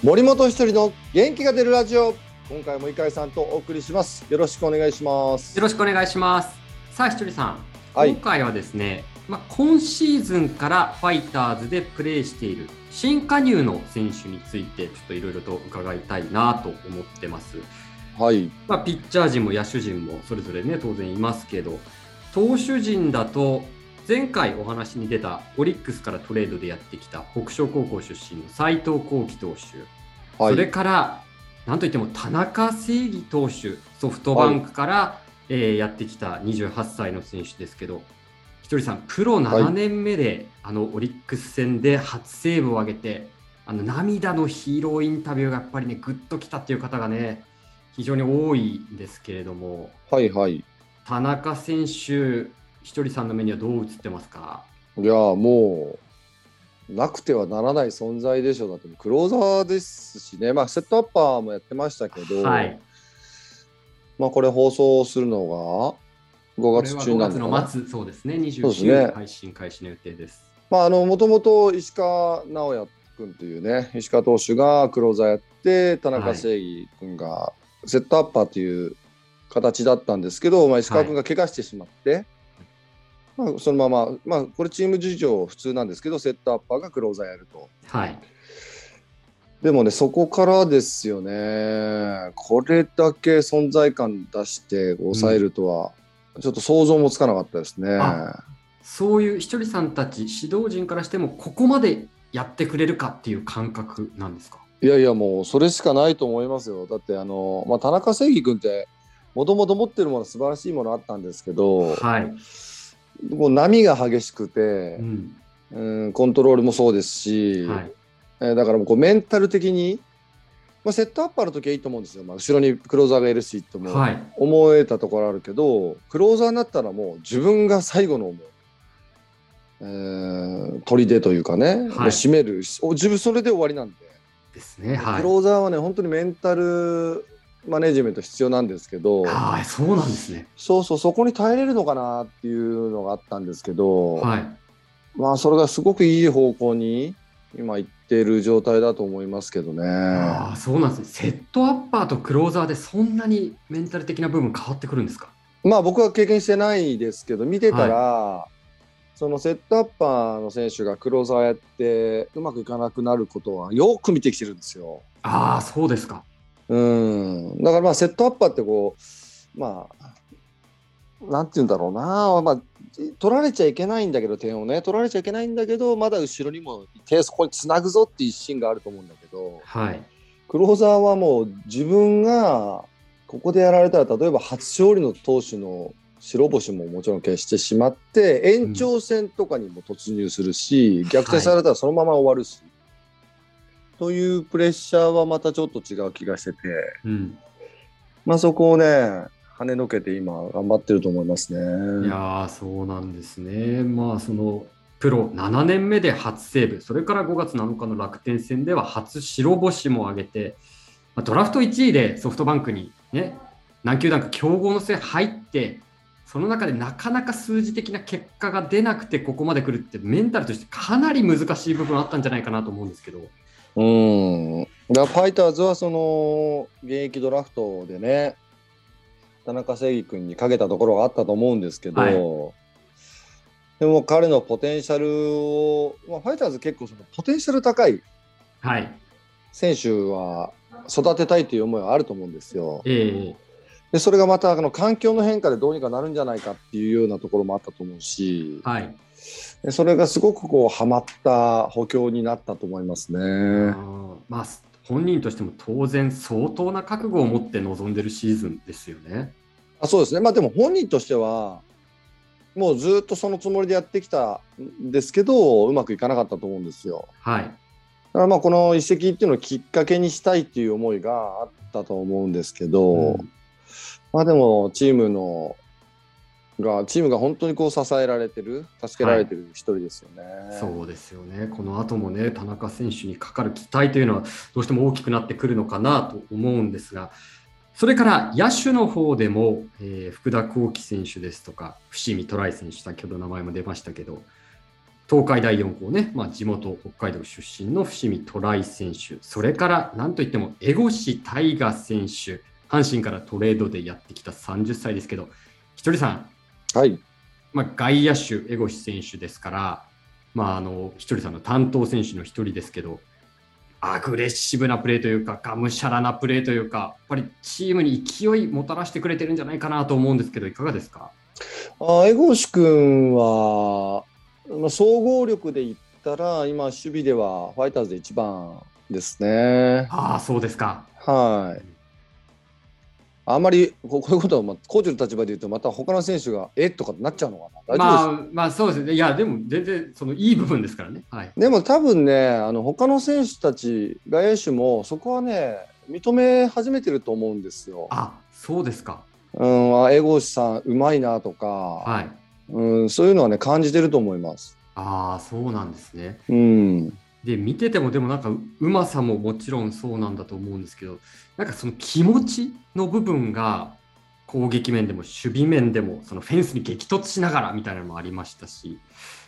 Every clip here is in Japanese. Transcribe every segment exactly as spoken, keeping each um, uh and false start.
森本ひとりの元気が出るラジオ、今回も井上さんとお送りします。よろしくお願いします。よろしくお願いします。さあひとりさん、はい、今回はですね、まあ、今シーズンからファイターズでプレーしている新加入の選手についてちょっといろいろと伺いたいなと思ってます。はい、まあ、ピッチャー陣も野手陣もそれぞれね当然いますけど、投手陣だと前回お話に出たオリックスからトレードでやってきた北昇高校出身の斉藤光輝投手、はい、それからなんといっても田中正義投手、ソフトバンクから、はい、えー、やってきたにじゅうはっさいの選手ですけど、ひとりさんプロななねんめで、はい、あのオリックス戦で初セーブを挙げて、あの涙のヒーローインタビューがやっぱりねグッときたっていう方がね非常に多いんですけれども、はいはい、田中選手ひとりさんの目にはどう映ってますか？いやもうなくてはならない存在でしょう。だってクローザーですしね、まあ、セットアッパーもやってましたけど、はい、まあ、これ放送するのがごがつ中なんでごがつの末、そうですね、にじゅうくにち配信開始の予定です。もともと石川直也君というね、石川投手がクローザーやって、田中正義君がセットアッパーという形だったんですけど、まあ、石川君が怪我してしまって、はい、まあ、そのまま、まあ、これチーム事情普通なんですけど、セットアッパーがクローザーやると、はい、でもねそこからですよね。これだけ存在感出して抑えるとは、うん、ちょっと想像もつかなかったですね。そういうひとりさんたち指導陣からしてもここまでやってくれるかっていう感覚なんですか？いやいや、もうそれしかないと思いますよ。だってあの、まあ、田中正義君ってもともと持ってるもの素晴らしいものあったんですけど、はい、こう波が激しくて、うん、うん、コントロールもそうですし、はい、えー、だからもうこうメンタル的に、まあ、セットアッパーの時はいいと思うんですよ、まあ、後ろにクローザーがいるしとも思えたところあるけど、はい、クローザーになったらもう自分が最後の、えー、砦というかね、はい、締める、自分それで終わりなんでですね、はい、クローザーはね本当にメンタルマネジメント必要なんですけど、あ、そうなんですね。そうそう、そこに耐えれるのかなっていうのがあったんですけど、はい、まあそれがすごくいい方向に今いっている状態だと思いますけどね。あ、そうなんですね。セットアッパーとクローザーでそんなにメンタル的な部分変わってくるんですか？まあ僕は経験してないですけど、見てたら、はい、そのセットアッパーの選手がクローザーやってうまくいかなくなることはよく見てきてるんですよ。あ、そうですか。うん、だからまあセットアッパーってこう、まあなんて言うんだろうな、まあ、取られちゃいけないんだけど、点をね取られちゃいけないんだけど、まだ後ろにも手そこにつなぐぞっていう一心があると思うんだけど、はい、クローザーはもう自分がここでやられたら、例えば初勝利の投手の白星ももちろん消してしまって、延長戦とかにも突入するし、うん、逆転されたらそのまま終わるし、はい、というプレッシャーはまたちょっと違う気がしてて、うん、まあ、そこをね跳ねのけて今頑張ってると思いますね。いや、そうなんですね。まあそのプロななねんめで初セーブ、それからごがつなのかの楽天戦では初白星も挙げて、まあ、ドラフトいちいでソフトバンクにね何球団か競合の末入って、その中でなかなか数字的な結果が出なくてここまで来るって、メンタルとしてかなり難しい部分あったんじゃないかなと思うんですけど、うん、だファイターズはその現役ドラフトでね田中正義君にかけたところがあったと思うんですけど、はい、でも彼のポテンシャルを、まあ、ファイターズ結構そのポテンシャル高い選手は育てたいという思いはあると思うんですよ、はい、でそれがまたあの環境の変化でどうにかなるんじゃないかっていうようなところもあったと思うし、はい、それがすごくこうハマった補強になったと思いますね。あ、まあ、本人としても当然相当な覚悟を持って臨んでるシーズンですよね。あ、そうですね、まあ、でも本人としてはもうずっとそのつもりでやってきたんですけど、うまくいかなかったと思うんですよ、はい、だからまあこの移籍っていうのをきっかけにしたいっていう思いがあったと思うんですけど、うん、まあでもチームのがチームが本当にこう支えられてる、助けられてる一人ですよね、はい、そうですよね。この後もね田中選手にかかる期待というのはどうしても大きくなってくるのかなと思うんですが、それから野手の方でも、えー、福田光輝選手ですとか伏見トライ選手、先ほど名前も出ましたけど、東海大四高ね、まあ、地元北海道出身の伏見トライ選手、それからなんといっても江越大賀選手、阪神からトレードでやってきたさんじゅっさいですけど、ひとりさん、はい、まあ、外野手江越選手ですから、まあ、あのひとりさんの担当選手の一人ですけど、アグレッシブなプレーというか、がむしゃらなプレーというか、やっぱりチームに勢いもたらしてくれてるんじゃないかなと思うんですけど、いかがですか？あ、江越君は、まあ、総合力で言ったら、今、守備ではファイターズで一番ですね。ああ、そうですか。はい。あまりこういうことはコーチの立場で言うと、また他の選手がえとかなっちゃうのかな。大丈夫ですか？まあ、まあそうですね。いや、でも全然そのいい部分ですからね。はい、でも多分ね、あの他の選手たち、外野手もそこはね、認め始めてると思うんですよ。あ、そうですか。うん、あ、江越さんうまいなとか、はい、うん、そういうのはね、感じてると思います。ああ、そうなんですね。うん。で見てても、でもなんかうまさももちろんそうなんだと思うんですけど、なんかその気持ちの部分が攻撃面でも守備面でもそのフェンスに激突しながらみたいなのもありましたし、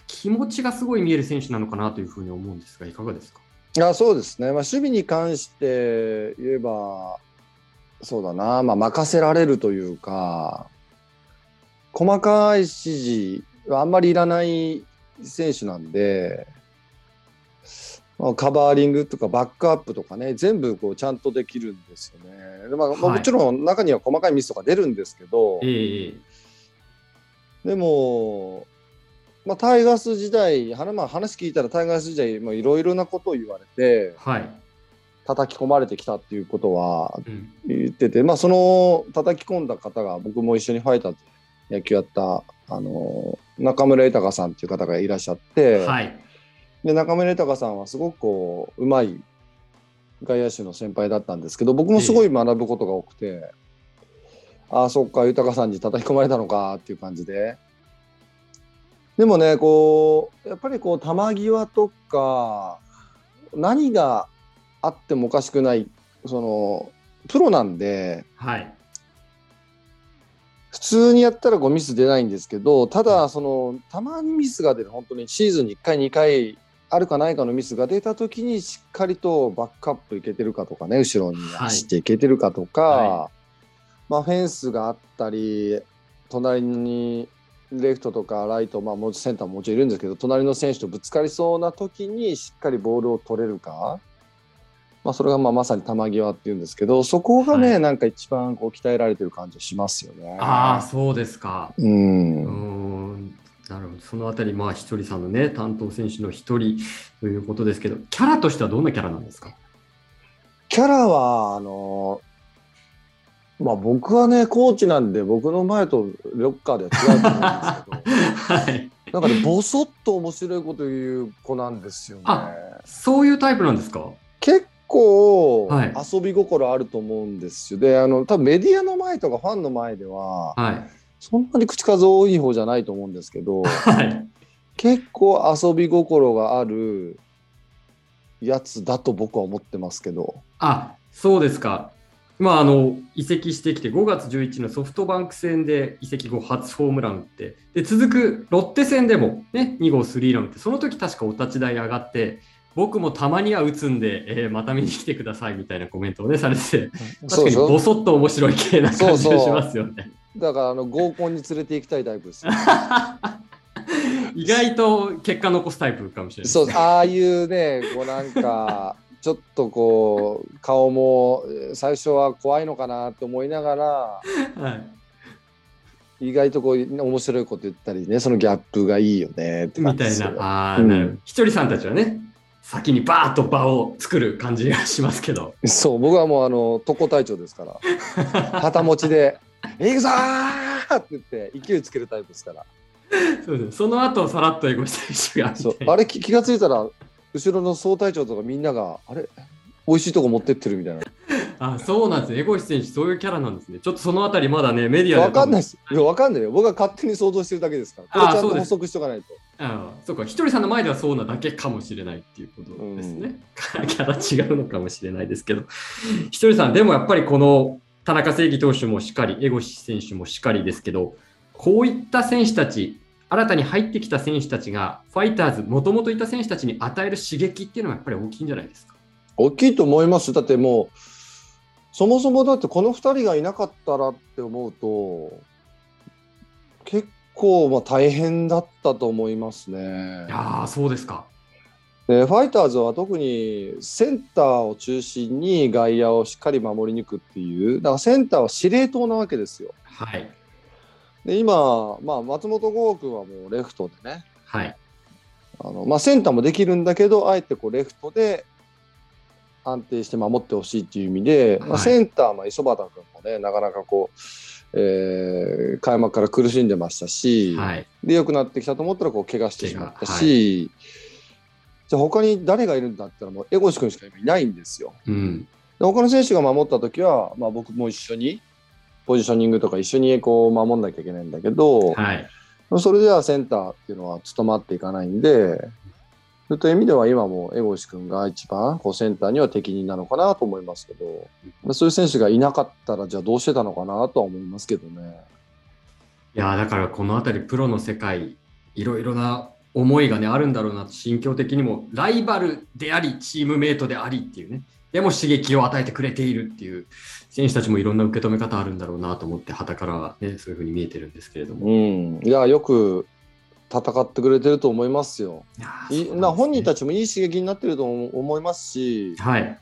気持ちがすごい見える選手なのかなというふうに思うんですが、いかがですか？いや、そうですね、まあ、守備に関して言えばそうだな、まあ、任せられるというか、細かい指示はあんまりいらない選手なんで、カバーリングとかバックアップとかね、全部こうちゃんとできるんですよね。で、まあ、はい、もちろん中には細かいミスとか出るんですけど、えー、でも、まあ、タイガース時代、まあ、話聞いたらタイガース時代いろいろなことを言われて、はい、叩き込まれてきたっていうことは言ってて、うん、まあ、その叩き込んだ方が僕も一緒にファイターズ野球やったあの中村豊さんっていう方がいらっしゃって。はい、で中村豊さんはすごくこううまい外野手の先輩だったんですけど、僕もすごい学ぶことが多くて、ええ、ああそっか、豊さんに叩き込まれたのかっていう感じで、でもね、こうやっぱりこう球際とか何があってもおかしくない、そのプロなんで、はい、普通にやったらこうミス出ないんですけど、ただそのたまにミスが出る、本当にシーズンにいっかいにかいあるかないかのミスが出た時にしっかりとバックアップいけてるかとかね、後ろに走っていけてるかとか、はいはい、まあ、フェンスがあったり、隣にレフトとかライト、まあ、もうセンターももちろんいるんですけど、隣の選手とぶつかりそうな時にしっかりボールを取れるか、まあ、それがまあまさに球際っていうんですけど、そこがね、はい、なんか一番こう鍛えられてる感じがしますよね。ああ、そうですか。うん、うん、なるほど。そのあたり、まあ、ひとりさんのね、担当選手の一人ということですけど、キャラとしてはどんなキャラなんですか？キャラはあの、まあ、僕はねコーチなんで、僕の前とロッカーでは違うと思うんですけど、はい、なんかね、ぼそっと面白いこと言う子なんですよね。あ、そういうタイプなんですか？結結構遊び心あると思うんですよ。で、あの多分メディアの前とかファンの前では、はい、そんなに口数多い方じゃないと思うんですけど、はい、結構遊び心があるやつだと僕は思ってますけど。あ、そうですか。まあ、あの移籍してきてごがつじゅういちにちのソフトバンク戦で移籍後初ホームラン打って、で続くロッテ戦でも、ね、にごうスリーラン打って、その時確かお立ち台上がって、僕もたまには打つんで、えー、また見に来てくださいみたいなコメントを、ね、されて、確かにぼそっと面白い系な感じがしますよね。そうそう。だからあの合コンに連れて行きたいタイプです、ね、意外と結果残すタイプかもしれないですね。そう、ああいうね、こうなんかちょっとこう顔も最初は怖いのかなと思いながら、はい、意外とこう面白いこと言ったりね、そのギャップがいいよねって感じみたいな。あ、うん、なるほど。ひとりさんたちはね、先にバーッと場を作る感じがしますけど。そう、僕はもうあの特攻隊長ですから旗持ちで「行くぞー!」って言って勢いつけるタイプですから。 そうです、その後さらっと江越選手がそう、あれ気がついたら後ろの総隊長とかみんながあれ美味しいとこ持ってってるみたいな。あ、そうなんですね。江越選手そういうキャラなんですね。ちょっとそのあたりまだね、メディアで分かんないです。分かんないよ、僕は勝手に想像してるだけですから。これちゃんと補足しとかないと。ああ、そうか、ひとりさんの前ではそうなだけかもしれないっていうことですね、うん、キャラ違うのかもしれないですけど、ひとりさんでもやっぱりこの田中正義投手もしっかり江越選手もしっかりですけど、こういった選手たち新たに入ってきた選手たちがファイターズもともといた選手たちに与える刺激っていうのはやっぱり大きいんじゃないですか。大きいと思います。だってもうそもそもだってこのふたりがいなかったらって思うと結構まあ大変だったと思いますね。いやそうですか。でファイターズは特にセンターを中心に外野をしっかり守り抜くっていう、だからセンターは司令塔なわけですよ。はい、で今、まあ、松本剛君はもうレフトでね、はいあのまあ、センターもできるんだけどあえてこうレフトで安定して守ってほしいっていう意味で、はいまあ、センターの磯畑君もねなかなかこう、えー、開幕から苦しんでましたし、はい、で良くなってきたと思ったらこう怪我してしまったし。じゃあ他に誰がいるんだったらもう江越君しか今いないんですよ。うん、で他の選手が守った時は、まあ、僕も一緒にポジショニングとか一緒にこう守んなきゃいけないんだけど、はい、それではセンターっていうのは務まっていかないんで、そういう意味では今も江越君が一番こうセンターには適任なのかなと思いますけど、まあ、そういう選手がいなかったらじゃあどうしてたのかなとは思いますけどね。いやだからこのあたりプロの世界いろいろな思いが、ね、あるんだろうなと、心境的にもライバルでありチームメイトでありっていうね、でも刺激を与えてくれているっていう選手たちもいろんな受け止め方あるんだろうなと思って傍からは、ね、そういうふうに見えてるんですけれども、うん、いやよく戦ってくれてると思いますよ。いや、な本人たちもいい刺激になってると思いますし、はい、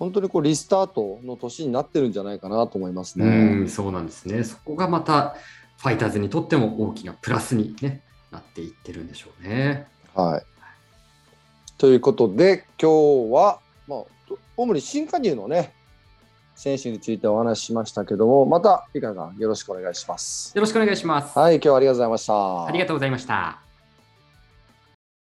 本当にこうリスタートの年になってるんじゃないかなと思いますね。うんそうなんですね。そこがまたファイターズにとっても大きなプラスにねなっていってるんでしょうね。はい、ということで今日は、まあ、主に新加入のね選手についてお話ししましたけども、またいかがよろしくお願いします。よろしくお願いします。はい、今日はありがとうございました。ありがとうございました。